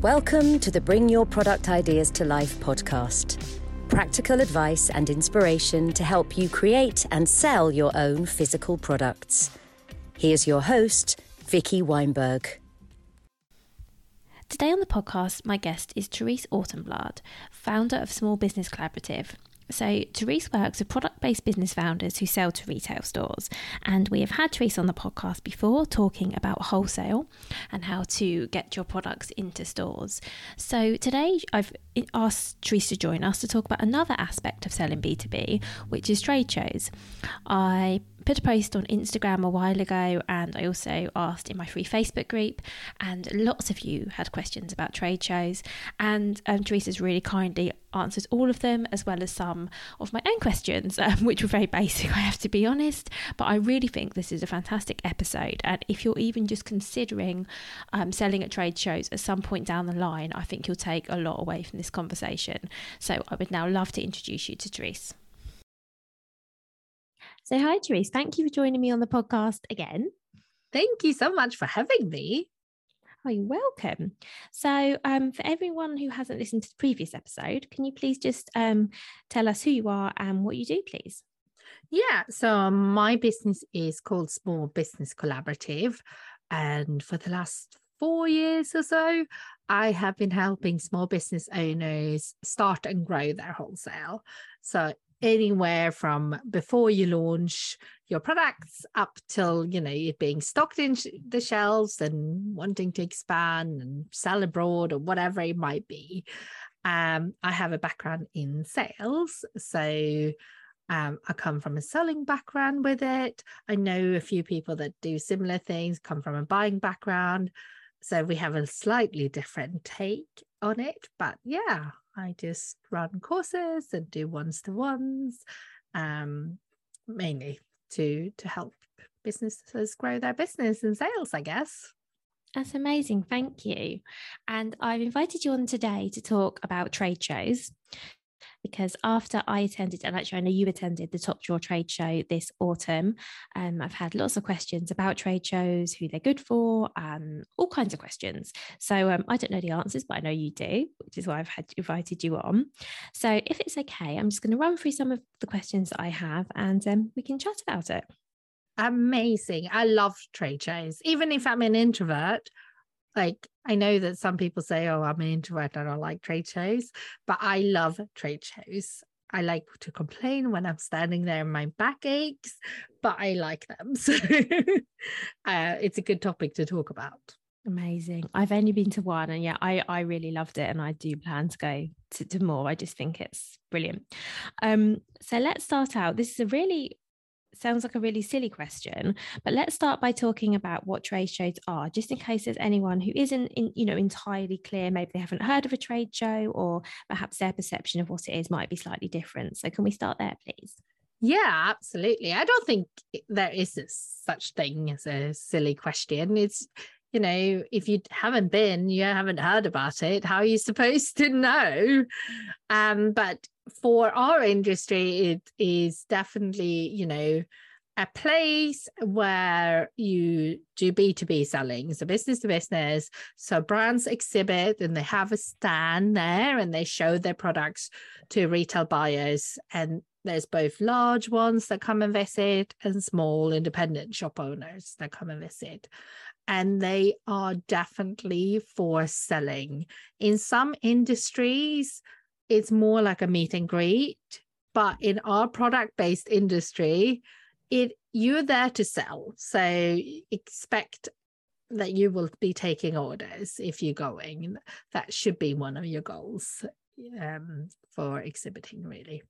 Welcome to the Bring Your Product Ideas to Life podcast. Practical advice and inspiration to help you create and sell your own physical products. Here's your host, Vicky Weinberg. Today on the podcast, my guest is Therese Ortenblad, founder of Small Business Collaborative. So Therese works with product-based business founders who sell to retail stores, and we have had Therese on the podcast before talking about wholesale and how to get your products into stores. So today I've asked Therese to join us to talk about another aspect of selling B2B, which is trade shows. I put a post on Instagram a while ago, and I also asked in my free Facebook group, and lots of you had questions about trade shows, and Therese's really kindly answered all of them, as well as some of my own questions, which were very basic, I have to be honest, but I really think this is a fantastic episode, and if you're even just considering selling at trade shows at some point down the line, I think you'll take a lot away from this conversation. So I would now love to introduce you to Therese. So hi, Therese. Thank you for joining me on the podcast again. Thank you so much for having me. Oh, you're welcome. So for everyone who hasn't listened to the previous episode, can you please just tell us who you are and what you do, please? Yeah, so my business is called Small Business Collaborative. And for the last 4 years or so, I have been helping small business owners start and grow their wholesale. So anywhere from before you launch your products up till, you know, it being stocked in the shelves and wanting to expand and sell abroad or whatever it might be. I have a background in sales, so I come from a selling background with it. I know a few people that do similar things, come from a buying background. So we have a slightly different take on it, but yeah, I just run courses and do one-to-ones, mainly to help businesses grow their business and sales, I guess. That's amazing. Thank you. And I've invited you on today to talk about trade shows, because after I attended, and actually I know you attended the Top Drawer trade show this autumn, I've had lots of questions about trade shows, who they're good for, all kinds of questions. So I don't know the answers, but I know you do, which is why I've invited you on. So if it's okay, I'm just going to run through some of the questions that I have, and we can chat about it. Amazing. I love trade shows. Even if I'm an introvert, like, I know that some people say, oh, I'm an introvert, I don't like trade shows, but I love trade shows. I like to complain when I'm standing there and my back aches, but I like them. So it's a good topic to talk about. Amazing. I've only been to one, and yeah, I really loved it, and I do plan to go to more. I just think it's brilliant. So let's start out. This is a really... sounds like a really silly question, but let's start by talking about what trade shows are, just in case there's anyone who isn't, entirely clear. Maybe they haven't heard of a trade show, or perhaps their perception of what it is might be slightly different. So can we start there, please? Yeah, absolutely. I don't think there is such thing as a silly question. It's, you know, if you haven't been, you haven't heard about it, how are you supposed to know? But for our industry, it is definitely, you know, a place where you do B2B selling, so business to business. So brands exhibit and they have a stand there and they show their products to retail buyers, and There's both large ones that come and visit and small independent shop owners that come and visit. And they are definitely for selling. In some industries, it's more like a meet and greet. But in our product-based industry, you're there to sell. So expect that you will be taking orders if you're going. That should be one of your goals for exhibiting, really.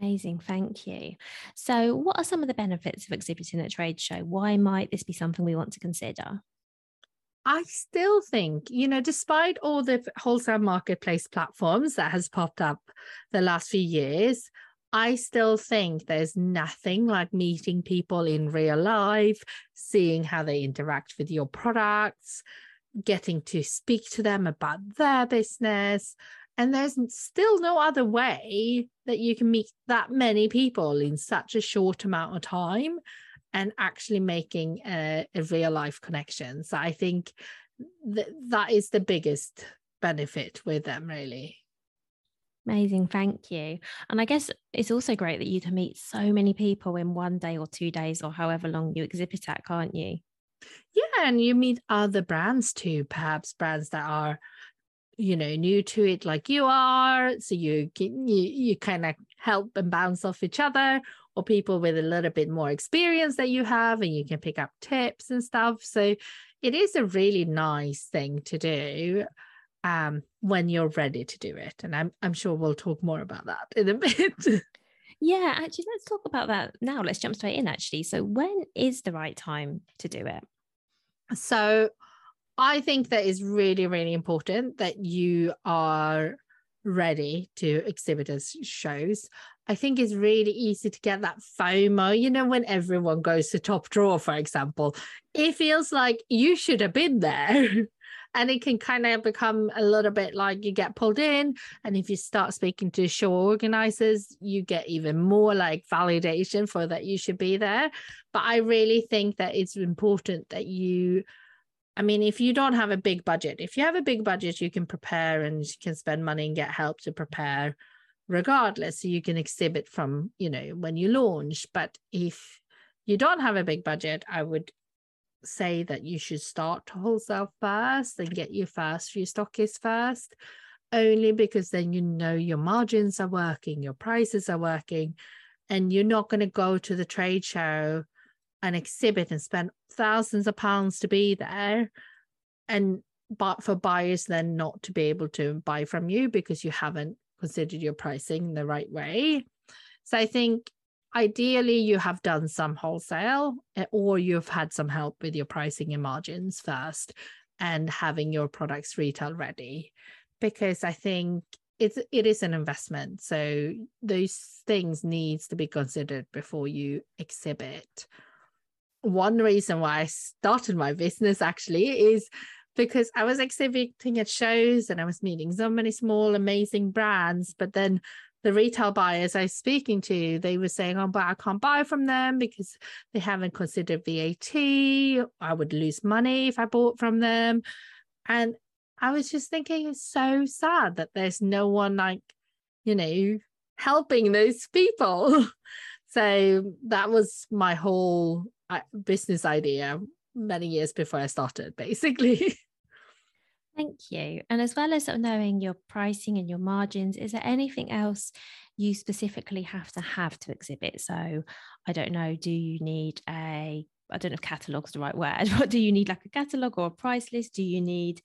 Amazing, thank you. So what are some of the benefits of exhibiting at trade show? Why might this be something we want to consider? I still think, despite all the wholesale marketplace platforms that has popped up the last few years, I still think there's nothing like meeting people in real life, seeing how they interact with your products, getting to speak to them about their business. And there's still no other way that you can meet that many people in such a short amount of time and actually making a real life connection. So I think that is the biggest benefit with them, really. Amazing, thank you. And I guess it's also great that you can meet so many people in one day or 2 days or however long you exhibit at, can't you? Yeah, and you meet other brands too, perhaps brands that are new to it like you are, so you kind of help and bounce off each other, or people with a little bit more experience that you have, and you can pick up tips and stuff. So it is a really nice thing to do when you're ready to do it, and I'm sure we'll talk more about that in a bit. Yeah, actually, let's talk about that now. Let's jump straight in, actually. So when is the right time to do it? So I think that is really, really important that you are ready to exhibit at shows. I think it's really easy to get that FOMO, when everyone goes to Top Drawer, for example. It feels like you should have been there. And it can kind of become a little bit like you get pulled in. And if you start speaking to show organizers, you get even more like validation for that you should be there. But I really think that it's important that if you don't have a big budget, if you have a big budget, you can prepare and you can spend money and get help to prepare regardless. So you can exhibit from, when you launch. But if you don't have a big budget, I would say that you should start wholesale first and get your first few stockists first, only because then your margins are working, your prices are working, and you're not going to go to the trade show and exhibit and spend thousands of pounds to be there, but for buyers then not to be able to buy from you because you haven't considered your pricing the right way. So I think ideally you have done some wholesale, or you've had some help with your pricing and margins first and having your products retail ready, because I think it is an investment, so those things needs to be considered before you exhibit. One reason why I started my business actually is because I was exhibiting at shows and I was meeting so many small, amazing brands. But then the retail buyers I was speaking to, they were saying, oh, but I can't buy from them because they haven't considered VAT. I would lose money if I bought from them. And I was just thinking, it's so sad that there's no one helping those people. So that was my whole business idea many years before I started, basically. Thank you. And as well as knowing your pricing and your margins, is there anything else you specifically have to exhibit? So I don't know, do you need I don't know if catalog's the right word, but do you need like a catalog or a price list? Is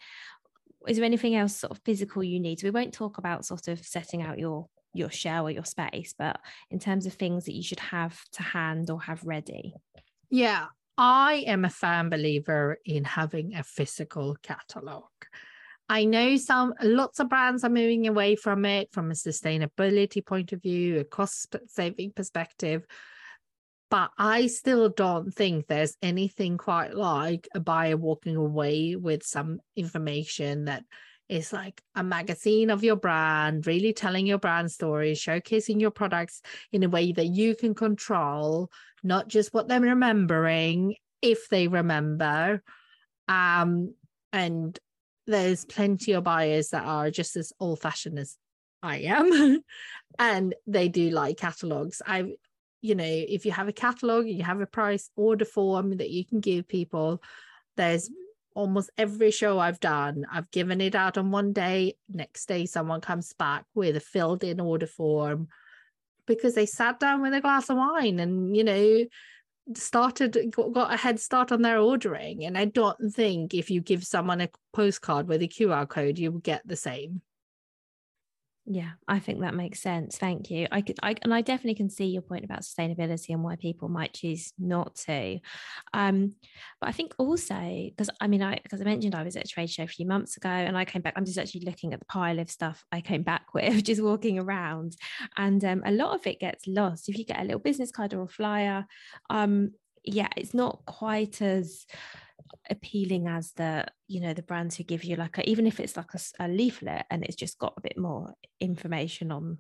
there anything else sort of physical you need? So we won't talk about sort of setting out your shell or your space, but in terms of things that you should have to hand or have ready. Yeah, I am a firm believer in having a physical catalog. I know lots of brands are moving away from it from a sustainability point of view, a cost-saving perspective, but I still don't think there's anything quite like a buyer walking away with some information that is like a magazine of your brand, really telling your brand story, showcasing your products in a way that you can control, not just what they're remembering, if they remember. And there's plenty of buyers that are just as old-fashioned as I am. And they do like catalogs. You know, if you have a catalog, you have a price order form that you can give people. There's almost every show I've done, I've given it out on one day. Next day, someone comes back with a filled in order form because they sat down with a glass of wine and, you know, got a head start on their ordering. And I don't think if you give someone a postcard with a QR code, you will get the same. Yeah, I think that makes sense. Thank you. I definitely can see your point about sustainability and why people might choose not to. But I think also, because I mentioned I was at a trade show a few months ago and I came back, I'm just actually looking at the pile of stuff I came back with, just walking around. And a lot of it gets lost. If you get a little business card or a flyer, it's not quite as appealing as the brands who give you even if it's like a leaflet and it's just got a bit more information on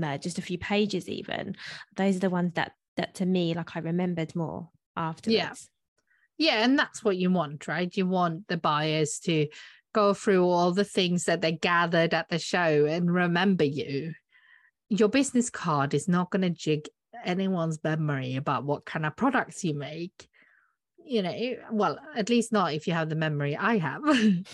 there, just a few pages even. Those are the ones that to me, I remembered more afterwards. Yeah, and that's what you want, right? You want the buyers to go through all the things that they gathered at the show and remember you. Your business card is not going to jig anyone's memory about what kind of products you make. At least not if you have the memory I have.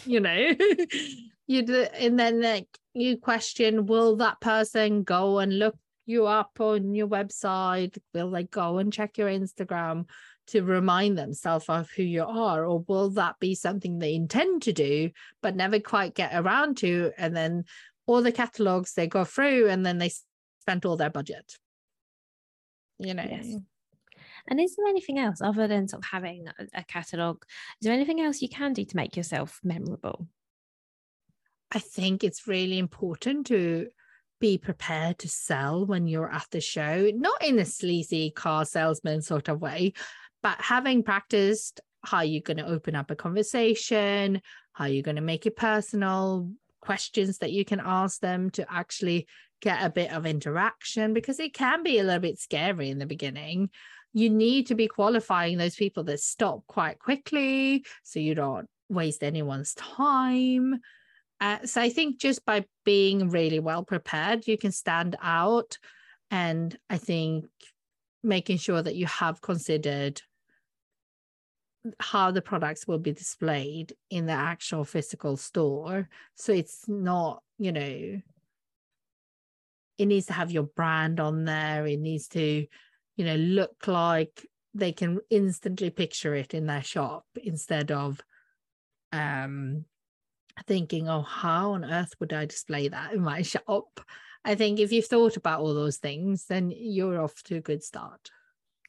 You do, and then you question, will that person go and look you up on your website? Will they go and check your Instagram to remind themselves of who you are? Or will that be something they intend to do but never quite get around to? And then all the catalogs they go through and then they spent all their budget. Yes. And is there anything else other than sort of having a catalogue? Is there anything else you can do to make yourself memorable? I think it's really important to be prepared to sell when you're at the show, not in a sleazy car salesman sort of way, but having practiced how you're going to open up a conversation, how you're going to make it personal, questions that you can ask them to actually get a bit of interaction, because it can be a little bit scary in the beginning. You need to be qualifying those people that stop quite quickly so you don't waste anyone's time. So I think just by being really well prepared, you can stand out. And I think making sure that you have considered how the products will be displayed in the actual physical store. So it's not, it needs to have your brand on there. It needs to look like they can instantly picture it in their shop, instead of thinking, oh, how on earth would I display that in my shop? I think if you've thought about all those things, then you're off to a good start.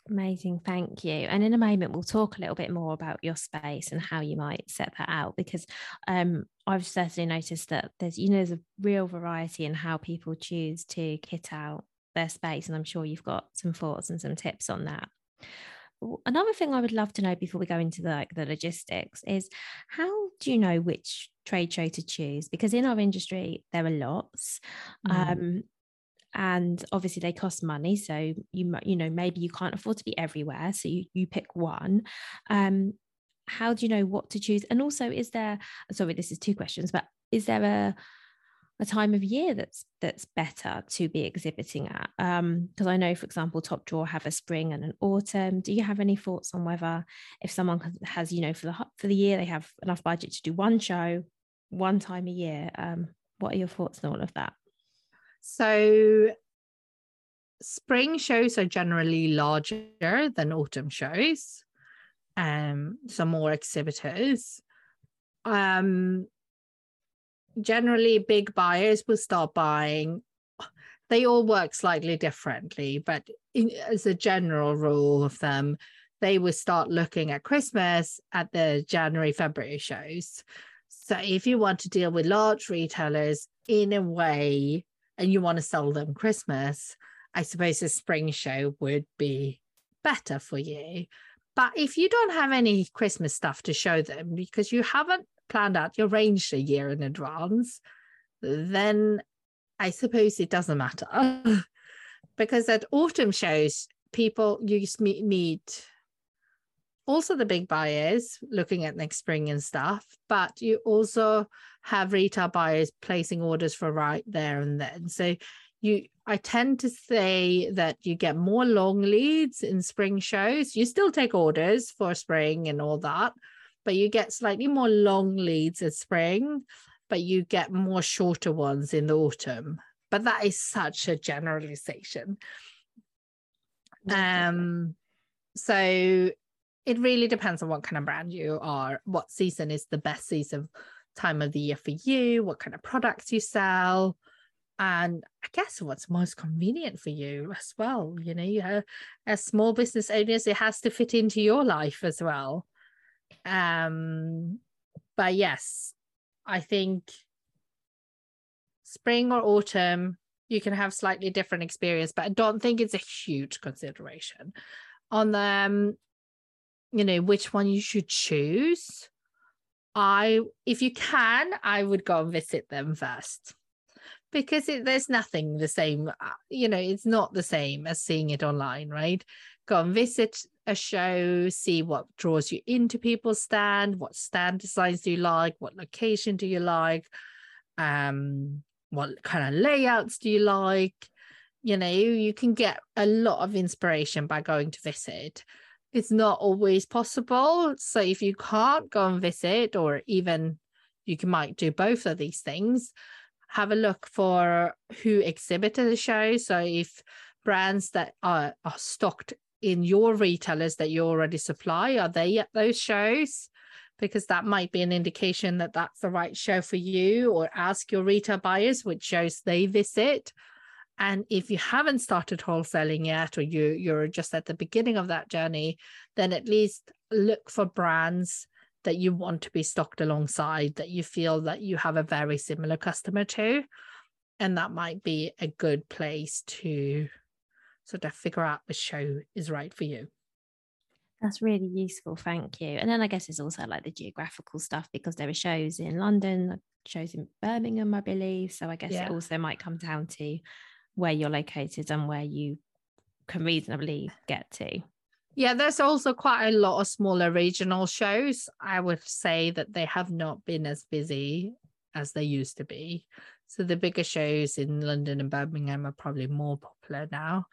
Amazing, thank you. And in a moment, we'll talk a little bit more about your space and how you might set that out, because I've certainly noticed that there's a real variety in how people choose to kit out their space, and I'm sure you've got some thoughts and some tips on that. Another thing I would love to know before we go into the logistics is, how do you know which trade show to choose? Because in our industry there are lots, and obviously they cost money, so you maybe you can't afford to be everywhere, so you pick one. How do you know what to choose? And also, this is two questions, but is there a time of year that's better to be exhibiting at? Because I know, for example, Top Drawer have a spring and an autumn. Do you have any thoughts on whether, if someone has, for the year they have enough budget to do one show, one time a year? What are your thoughts on all of that? So spring shows are generally larger than autumn shows. Some more exhibitors. Generally, big buyers will start buying. They all work slightly differently, but as a general rule of them, they will start looking at Christmas at the January, February shows. So if you want to deal with large retailers in a way and you want to sell them Christmas, I suppose a spring show would be better for you. But if you don't have any Christmas stuff to show them because you haven't planned out your range a year in advance, then I suppose it doesn't matter. Because at autumn shows, people you meet also the big buyers looking at next spring and stuff, but you also have retail buyers placing orders for right there and then. So I tend to say that you get more long leads in spring shows. You still take orders for spring and all that, but you get slightly more long leads at spring, but you get more shorter ones in the autumn. But that is such a generalization. So it really depends on what kind of brand you are, what season is the best season, time of the year for you, what kind of products you sell, and I guess what's most convenient for you as well. You know, you have, as small business owners, it has to fit into your life as well. But yes, I think spring or autumn, you can have slightly different experience, but I don't think it's a huge consideration on the, you know, which one you should choose. If you can, I would go and visit them first, because there's nothing the same, you know, it's not the same as seeing it online, right? Go and visit a show, see what draws you into people's stand, what stand designs do you like, what location do you like, what kind of layouts do you like? You know, you can get a lot of inspiration by going to visit. It's not always possible. So if you can't go and visit, or even you might do both of these things, have a look for who exhibited the show. So if brands that are stocked in your retailers that you already supply, are they at those shows? Because that might be an indication that that's the right show for you, or ask your retail buyers which shows they visit. And if you haven't started wholesaling yet, or you're just at the beginning of that journey, then at least look for brands that you want to be stocked alongside, that you feel that you have a very similar customer to. And that might be a good place to sort of figure out which show is right for you. That's really useful, thank you. And then I guess it's also like the geographical stuff, because there are shows in London, shows in Birmingham, I believe. So I guess it also might come down to where you're located and where you can reasonably get to. Yeah, there's also quite a lot of smaller regional shows. I would say that they have not been as busy as they used to be. So the bigger shows in London and Birmingham are probably more popular now.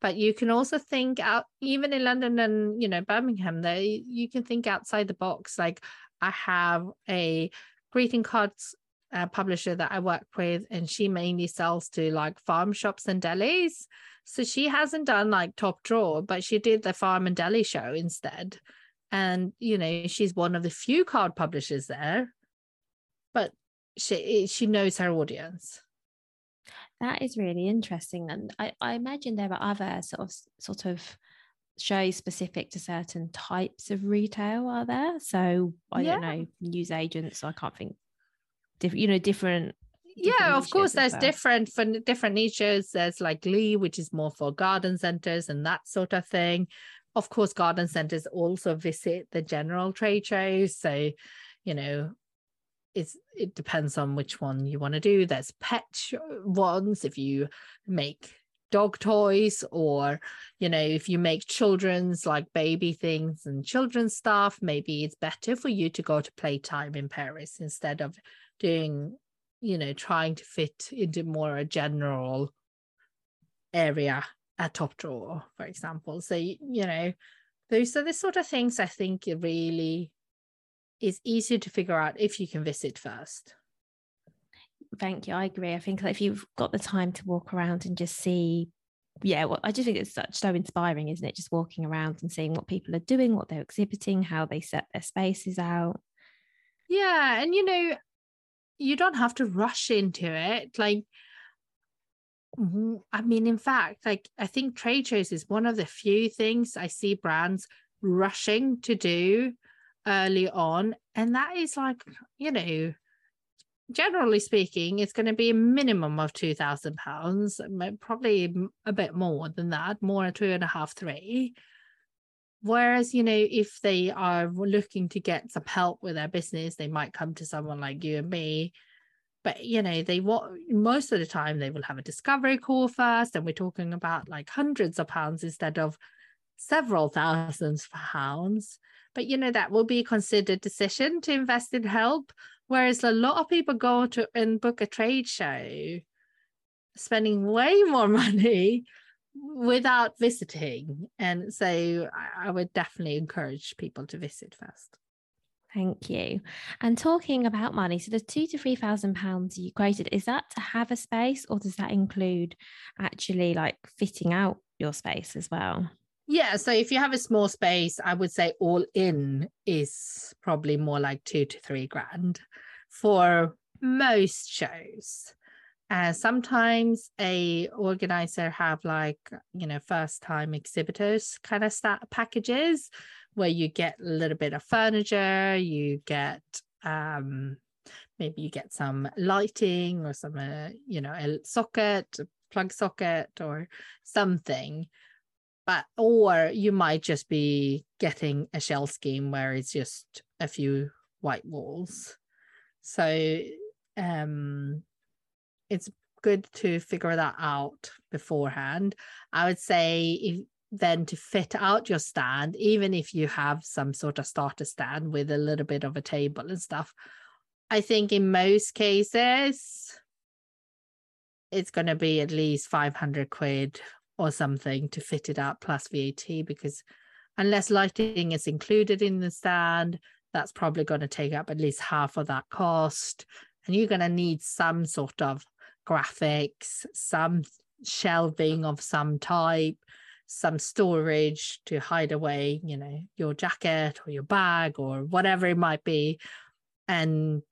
But you can also think out, even in London and, you know, Birmingham, you can think outside the box. Like, I have a greeting cards publisher that I work with, and she mainly sells to like farm shops and delis. So she hasn't done like Top Drawer, but she did the farm and deli show instead. And, you know, she's one of the few card publishers there, but she knows her audience. That is really interesting. And I imagine there are other sort of shows specific to certain types of retail, are there? So I don't know, newsagents, so I can't think, different. Yeah, of course, there's different for different niches. There's like Lee, which is more for garden centers and that sort of thing. Of course, garden centers also visit the general trade shows. So, you know, it depends on which one you want to do. There's pet ones if you make dog toys, or, you know, if you make children's, like baby things and children's stuff, maybe it's better for you to go to Playtime in Paris instead of doing, you know, trying to fit into more a general area at Top Drawer, for example. So, you know, those are the sort of things I think it really is easier to figure out if you can visit first. Thank you. I agree. I think if you've got the time to walk around and just see, I just think it's so inspiring, isn't it? Just walking around and seeing what people are doing, what they're exhibiting, how they set their spaces out. Yeah. And, you know, you don't have to rush into it. Like, I mean, in fact, like, I think trade shows is one of the few things I see brands rushing to do early on, and that is, like, you know, generally speaking, it's going to be a minimum of £2,000, probably a bit more than that, more 2.5, 3. Whereas, you know, if they are looking to get some help with their business, they might come to someone like you and me. But, you know, most of the time they will have a discovery call first, and we're talking about like hundreds of pounds instead of several thousands of pounds. But, you know, that will be a considered decision to invest in help. Whereas a lot of people go to and book a trade show, spending way more money without visiting. And so I would definitely encourage people to visit first. Thank you. And talking about money, so the £2,000 to £3,000 you quoted, is that to have a space, or does that include actually like fitting out your space as well? Yeah, so if you have a small space, I would say all in is probably more like £2,000 to £3,000 for most shows. Sometimes a organizer have like, you know, first time exhibitors kind of start packages where you get a little bit of furniture, you get maybe you get some lighting or some, you know, a socket, a plug socket or something. But or you might just be getting a shell scheme where it's just a few white walls. So it's good to figure that out beforehand. I would say then to fit out your stand, even if you have some sort of starter stand with a little bit of a table and stuff, I think in most cases, it's going to be at least £500 or something to fit it out plus VAT, because unless lighting is included in the stand, that's probably going to take up at least half of that cost. And you're going to need some sort of graphics, some shelving of some type, some storage to hide away, you know, your jacket or your bag or whatever it might be. And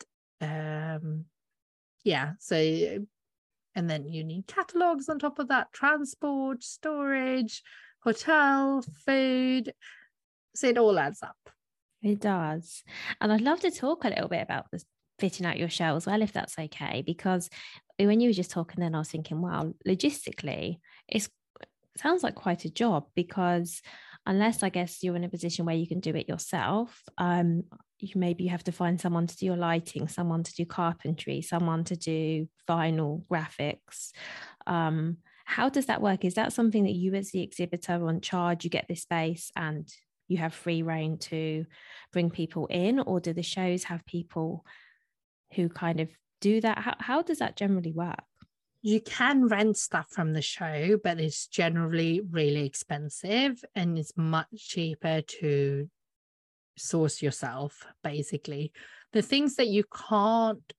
yeah, so, and then you need catalogs on top of that, transport, storage, hotel, food. So it all adds up. It does. And I'd love to talk a little bit about this fitting out your shell as well, if that's okay, because when you were just talking then I was thinking, wow, logistically it sounds like quite a job, because unless I guess you're in a position where you can do it yourself, you have to find someone to do your lighting, someone to do carpentry, someone to do vinyl graphics. How does that work? Is that something that you as the exhibitor are on charge, you get this space and you have free reign to bring people in, or do the shows have people who kind of do that? How does that generally work? You can rent stuff from the show, but it's generally really expensive and it's much cheaper to source yourself, basically. The things that you can't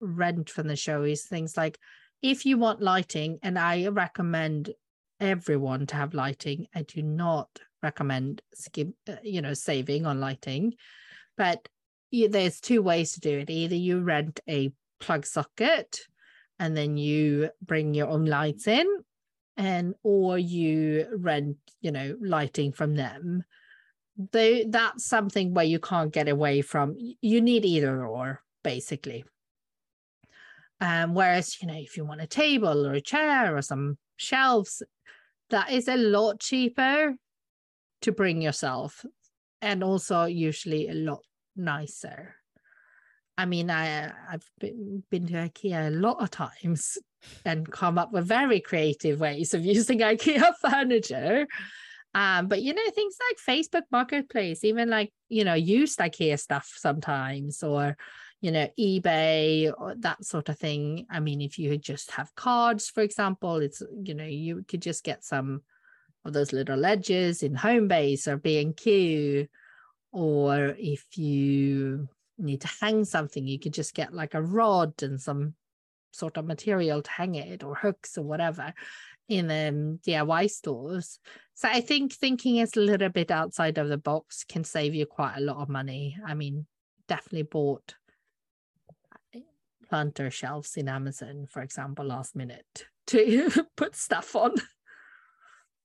rent from the show is things like, if you want lighting, and I recommend everyone to have lighting, I do not recommend saving on lighting, but there's two ways to do it. Either you rent a plug socket and then you bring your own lights in, or you rent, lighting from them. Though that's something where you can't get away from. You need either or, basically. Whereas, if you want a table or a chair or some shelves, that is a lot cheaper to bring yourself, and also usually a lot nicer. I mean, I've been to IKEA a lot of times and come up with very creative ways of using IKEA furniture. But things like Facebook Marketplace, even like, used IKEA stuff sometimes, or eBay or that sort of thing. I mean, if you just have cards, for example, it's you could just get some of those little ledgers in Homebase or B&Q. Or if you need to hang something, you could just get like a rod and some sort of material to hang it, or hooks or whatever, in DIY stores. So I think thinking it's a little bit outside of the box can save you quite a lot of money. I mean, definitely bought planter shelves in Amazon, for example, last minute to put stuff on.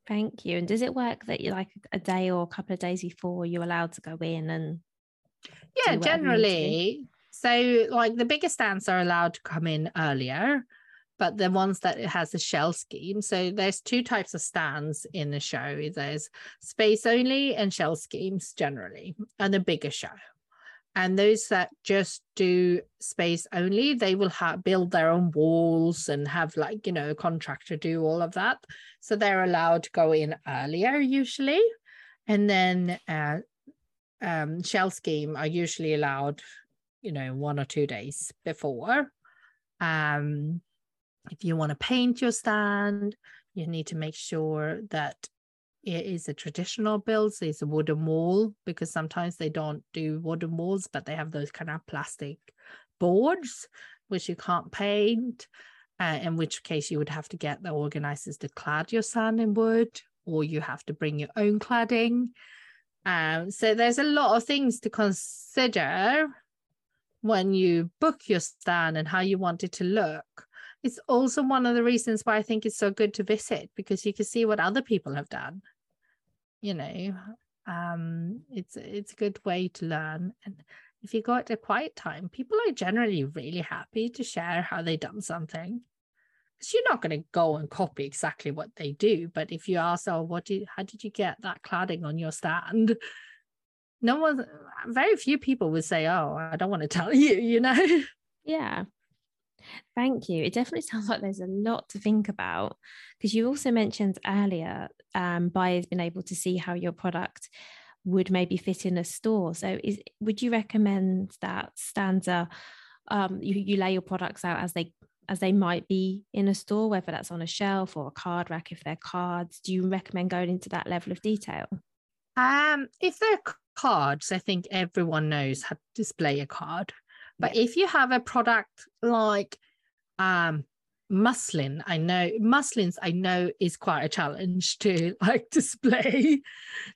Thank you. And does it work that you like a day or a couple of days before you're allowed to go in and? Yeah, generally. So like the bigger stands are allowed to come in earlier, but the ones that it has a shell scheme. So there's two types of stands in the show. There's space only and shell schemes generally, and the bigger show. And those that just do space only, they will build their own walls and have a contractor do all of that. So they're allowed to go in earlier usually. And then shell scheme are usually allowed, you know, 1 or 2 days before. If you want to paint your stand, you need to make sure that it is a traditional build, so it's a wooden wall, because sometimes they don't do wooden walls, but they have those kind of plastic boards which you can't paint, in which case you would have to get the organizers to clad your stand in wood, or you have to bring your own cladding. So there's a lot of things to consider when you book your stand and how you want it to look. It's also one of the reasons why I think it's so good to visit, because you can see what other people have done. You know, it's a good way to learn. And if you go at a quiet time, people are generally really happy to share how they've done something. Because you're not going to go and copy exactly what they do, but if you ask, oh, how did you get that cladding on your stand? No one, very few people would say, oh, I don't want to tell you, you know? Yeah. Thank you. It definitely sounds like there's a lot to think about, because you also mentioned earlier buyers being able to see how your product would maybe fit in a store. So would you recommend that stands are you lay your products out as they might be in a store, whether that's on a shelf or a card rack if they're cards? Do you recommend going into that level of detail? If they're cards, I think everyone knows how to display a card. But if you have a product like muslin, muslins is quite a challenge to like display.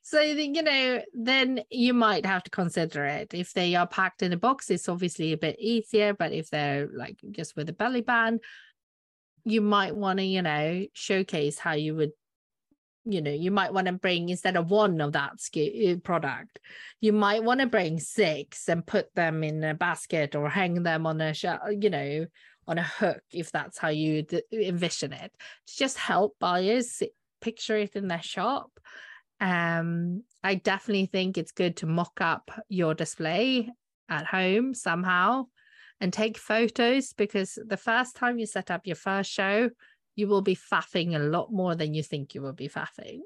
So, you know, then you might have to consider it. If they are packed in a box, it's obviously a bit easier. But if they're like just with a belly band, you might want to, you know, showcase how you would, you know, you might want to bring, instead of one of that product, you might want to bring 6 and put them in a basket or hang them on a, you know, on a hook, if that's how you envision it, to just help buyers picture it in their shop. I definitely think it's good to mock up your display at home somehow and take photos, because the first time you set up your first show, you will be faffing a lot more than you think you will be faffing.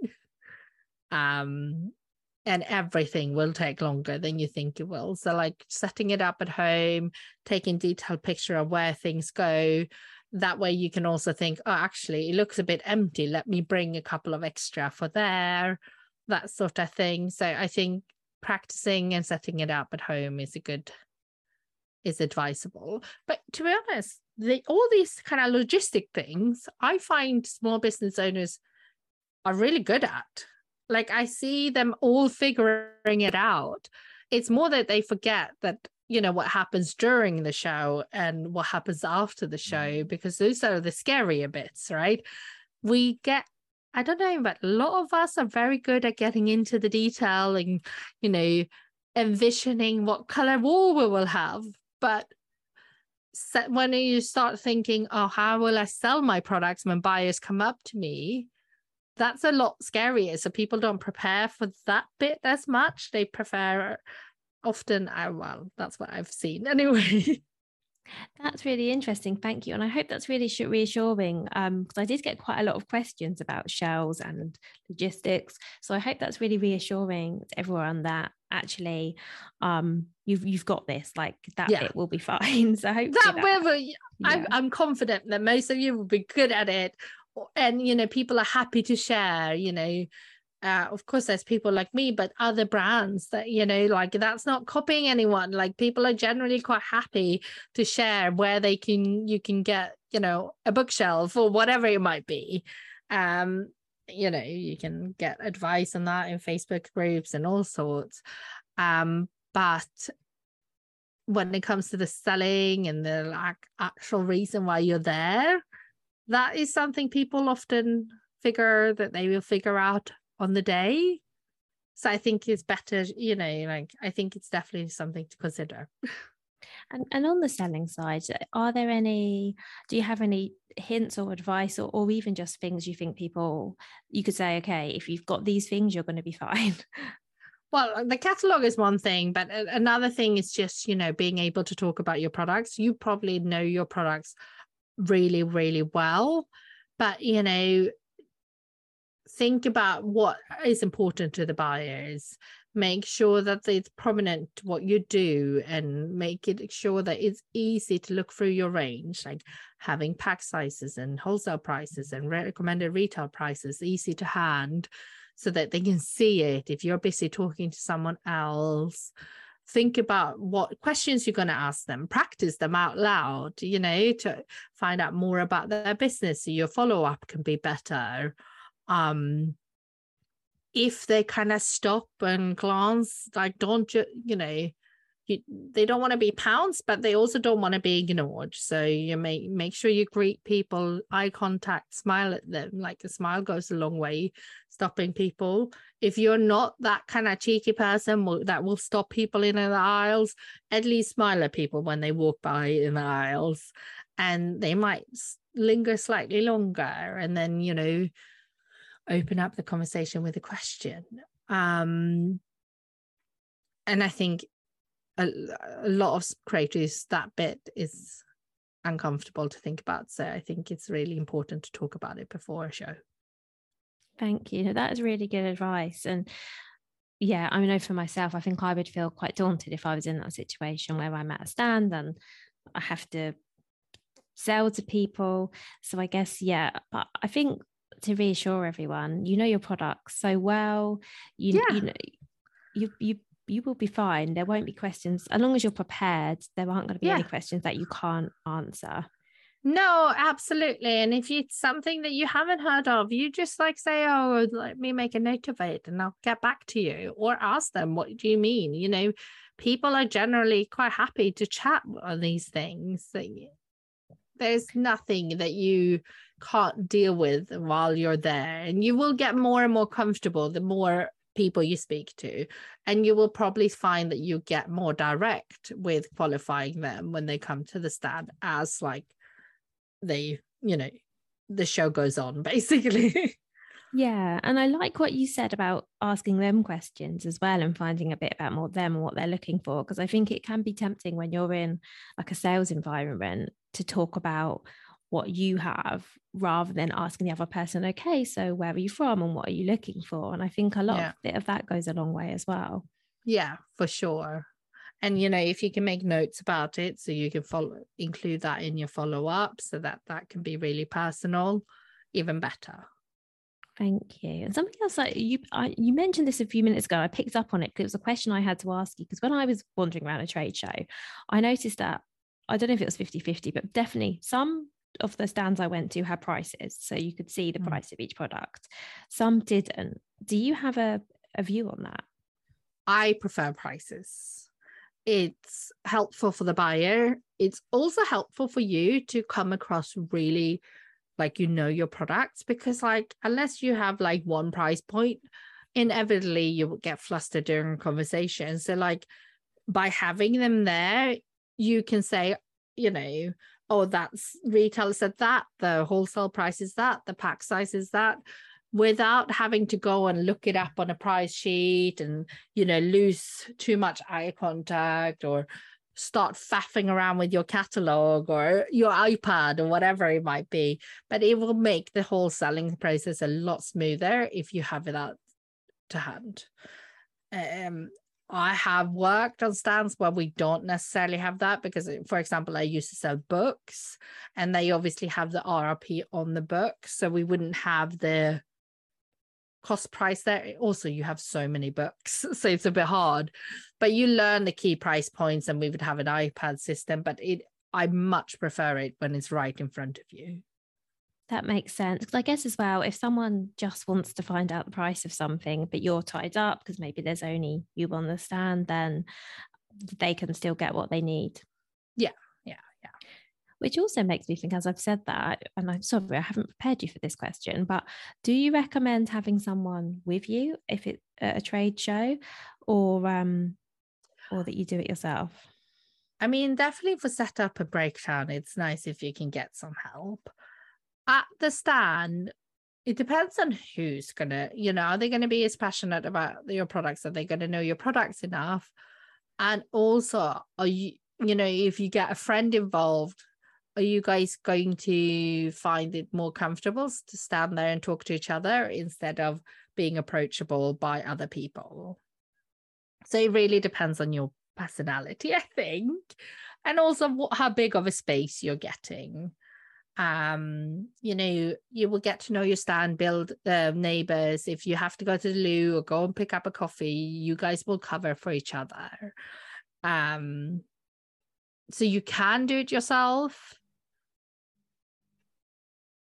And everything will take longer than you think it will. So like setting it up at home, taking detailed picture of where things go. That way you can also think, oh, actually, it looks a bit empty. Let me bring a couple of extra for there, that sort of thing. So I think practicing and setting it up at home is advisable. But to be honest, all these kind of logistic things, I find small business owners are really good at. Like I see them all figuring it out. It's more that they forget that, you know, what happens during the show and what happens after the show, because those are the scarier bits, right? I don't know, but a lot of us are very good at getting into the detail and, you know, envisioning what color wall we will have. But when you start thinking, oh, how will I sell my products when buyers come up to me? That's a lot scarier. So people don't prepare for that bit as much. They prefer often, well, that's what I've seen anyway. That's really interesting. Thank you. And I hope that's really reassuring, because I did get quite a lot of questions about shells and logistics. So I hope that's really reassuring to everyone that actually you've got this, like that bit will be fine. So hopefully I'm confident that most of you will be good at it, and you know, people are happy to share. You know, of course there's people like me, but other brands that, you know, like that's not copying anyone. Like people are generally quite happy to share where they can, you can get, you know, a bookshelf or whatever it might be. You know, you can get advice on that in Facebook groups and all sorts. But when it comes to the selling and the like actual reason why you're there, that is something people often figure that they will figure out on the day. So I think it's better, you know, like I think it's definitely something to consider. And on the selling side, do you have any hints or advice, or even just things you think you could say, okay, if you've got these things, you're going to be fine? Well, the catalogue is one thing, but another thing is just, you know, being able to talk about your products. You probably know your products really, really well, but, you know, think about what is important to the buyers. Make sure that it's prominent what you do, and make it sure that it's easy to look through your range, like having pack sizes and wholesale prices and recommended retail prices easy to hand so that they can see it. If you're busy talking to someone else, think about what questions you're going to ask them, practice them out loud, you know, to find out more about their business so your follow-up can be better. If they kind of stop and glance, like, don't you know, they don't want to be pounced, but they also don't want to be ignored. So you make sure you greet people, eye contact, smile at them. Like, the smile goes a long way, stopping people. If you're not that kind of cheeky person that will stop people in the aisles, at least smile at people when they walk by in the aisles, and they might linger slightly longer. And then, you know, open up the conversation with a question. And I think a lot of creators, that bit is uncomfortable to think about. So I think it's really important to talk about it before a show. Thank you. That is really good advice. And yeah, I know for myself, I think I would feel quite daunted if I was in that situation where I'm at a stand and I have to sell to people. So I guess, yeah, but I think to reassure everyone, you know your products so well, you know, you will be fine. There won't be questions. As long as you're prepared, there aren't going to be any questions that you can't answer. No, absolutely. And if it's something that you haven't heard of, you just like say, oh, let me make a note of it and I'll get back to you, or ask them, what do you mean? You know, people are generally quite happy to chat on these things. There's nothing that you can't deal with while you're there, and you will get more and more comfortable the more people you speak to, and you will probably find that you get more direct with qualifying them when they come to the stand, as like they, you know, the show goes on, basically. Yeah, and I like what you said about asking them questions as well, and finding a bit about more them and what they're looking for, because I think it can be tempting when you're in like a sales environment to talk about what you have rather than asking the other person, okay, so where are you from and what are you looking for? And I think a lot of that goes a long way as well. Yeah, for sure. And, you know, if you can make notes about it so you can include that in your follow-up, so that can be really personal, even better. Thank you. And something else, like you mentioned this a few minutes ago, I picked up on it because it was a question I had to ask you, because when I was wandering around a trade show, I noticed that, I don't know if it was 50-50, but definitely some of the stands I went to had prices, so you could see the price of each product. Some didn't. Do you have a view on that? I prefer prices. It's helpful for the buyer. It's also helpful for you to come across really like you know your products, because like unless you have like one price point, inevitably you will get flustered during conversations. So like by having them there, you can say, you know, oh, that's retail said that, the wholesale price is that, the pack size is that, without having to go and look it up on a price sheet and, you know, lose too much eye contact or start faffing around with your catalogue or your iPad or whatever it might be. But it will make the whole selling process a lot smoother if you have it out to hand. I have worked on stands where we don't necessarily have that, because, for example, I used to sell books and they obviously have the RRP on the book. So we wouldn't have the cost price there. Also, you have so many books, so it's a bit hard, but you learn the key price points, and we would have an iPad system, but I much prefer it when it's right in front of you. That makes sense. Because I guess as well, if someone just wants to find out the price of something, but you're tied up because maybe there's only you on the stand, then they can still get what they need. Yeah. Which also makes me think, as I've said that, and I'm sorry, I haven't prepared you for this question, but do you recommend having someone with you if it's a trade show, or that you do it yourself? I mean, definitely for setup and breakdown, it's nice if you can get some help. At the stand, it depends on who's going to, you know, are they going to be as passionate about your products? Are they going to know your products enough? And also, are you, you know, if you get a friend involved, are you guys going to find it more comfortable to stand there and talk to each other instead of being approachable by other people? So it really depends on your personality, I think, and also how big of a space you're getting. You know, you will get to know your stand, build neighbors. If you have to go to the loo or go and pick up a coffee, you guys will cover for each other. So you can do it yourself.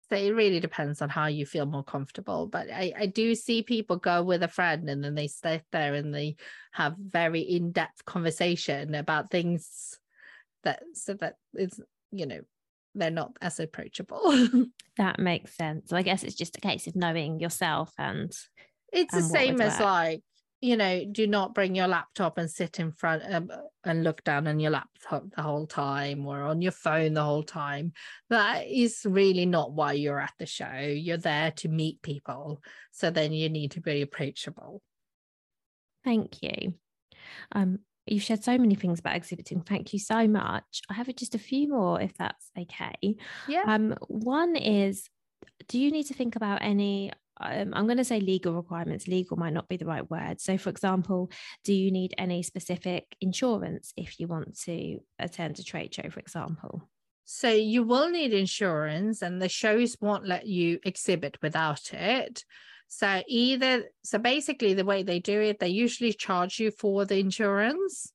So it really depends on how you feel more comfortable. But I do see people go with a friend and then they sit there and they have very in-depth conversation about things that, so that it's, you know, they're not as approachable. That makes sense. So I guess it's just a case of knowing yourself, and it's the same as like, you know, do not bring your laptop and sit in front and look down on your laptop the whole time or on your phone the whole time. That is really not why you're at the show. You're there to meet people. So then you need to be approachable. Thank you. You've shared so many things about exhibiting. Thank you so much. I have just a few more, if that's okay. Yeah. One is, do you need to think about any, I'm going to say legal requirements. Legal might not be the right word. So, for example, do you need any specific insurance if you want to attend a trade show, for example? So you will need insurance, and the shows won't let you exhibit without it. So basically the way they do it, they usually charge you for the insurance.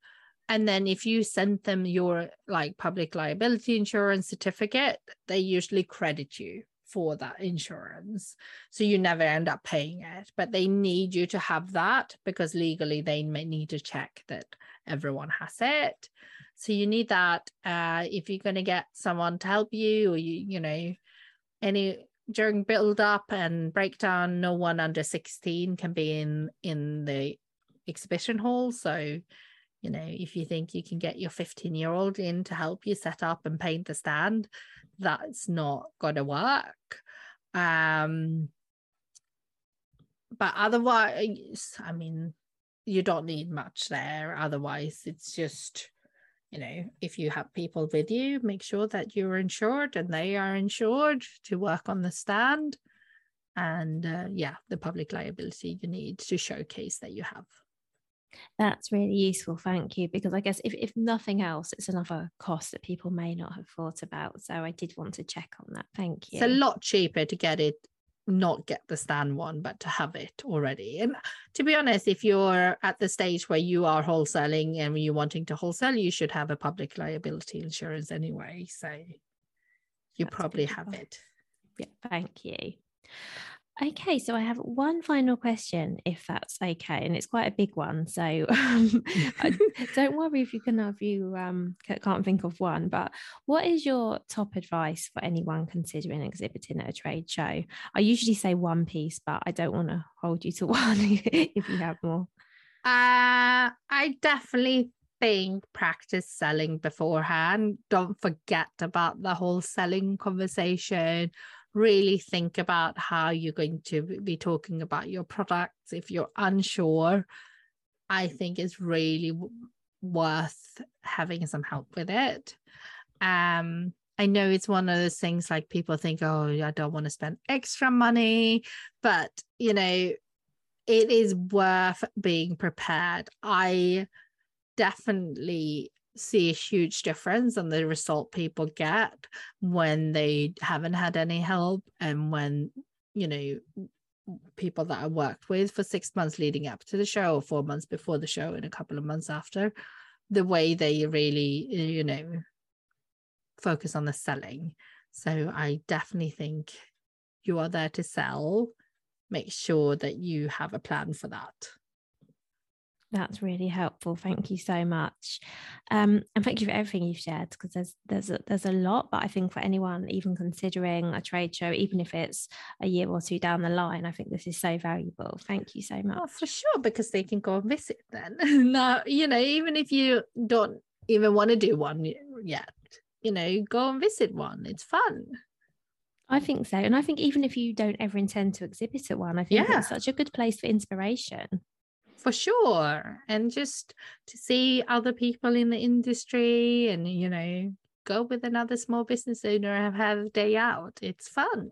And then if you send them your like public liability insurance certificate, they usually credit you for that insurance. So you never end up paying it, but they need you to have that because legally they may need to check that everyone has it. So you need that if you're going to get someone to help you, or you know, during build up and breakdown, no one under 16 can be in the exhibition hall. So, you know, if you think you can get your 15-year-old in to help you set up and paint the stand, that's not gonna work. But otherwise, I mean, you don't need much there. Otherwise, it's just, you know, if you have people with you, make sure that you're insured and they are insured to work on the stand. And the public liability you need to showcase that you have. That's really useful. Thank you. Because I guess if nothing else, it's another cost that people may not have thought about. So I did want to check on that. Thank you. It's a lot cheaper to not get the stand one, but to have it already. And to be honest, if you're at the stage where you are wholesaling and you're wanting to wholesale, you should have a public liability insurance anyway. So you probably have it. Yeah, thank you. Okay, so I have one final question, if that's okay, and it's quite a big one. So don't worry if you can't think of one. But what is your top advice for anyone considering exhibiting at a trade show? I usually say one piece, but I don't want to hold you to one if you have more. I definitely think practice selling beforehand. Don't forget about the whole selling conversation. Really think about how you're going to be talking about your products. If you're unsure, I think it's really worth having some help with it. I know it's one of those things like people think, oh, I don't want to spend extra money, but, you know, it is worth being prepared. I definitely see a huge difference on the result people get when they haven't had any help, and when, you know, people that I worked with for 6 months leading up to the show, or 4 months before the show and a couple of months after, the way they really, you know, focus on the selling. So I definitely think you are there to sell. Make sure that you have a plan for that. That's really helpful. Thank you so much. And thank you for everything you've shared, because there's a lot, but I think for anyone even considering a trade show, even if it's a year or two down the line, I think this is so valuable. Thank you so much. Oh, for sure, because they can go and visit then. Now, you know, even if you don't even want to do one yet, you know, go and visit one. It's fun. I think so. And I think even if you don't ever intend to exhibit at one, I think it's such a good place for inspiration. For sure. And just to see other people in the industry and, you know, go with another small business owner and have a day out. It's fun.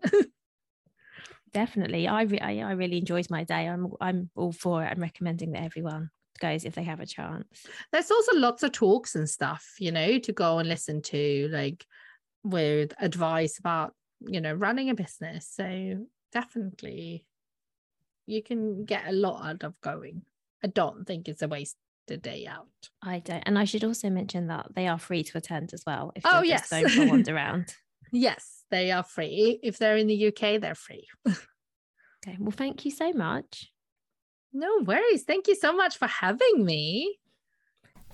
Definitely. I really enjoyed my day. I'm all for it. I'm recommending that everyone goes if they have a chance. There's also lots of talks and stuff, you know, to go and listen to, like with advice about, you know, running a business. So definitely you can get a lot out of going. I don't think it's a waste of day out. I don't. And I should also mention that they are free to attend as well if you're yes. just going for a wander around. Yes, they are free. If they're in the UK, they're free. Okay, well, thank you so much. No worries. Thank you so much for having me.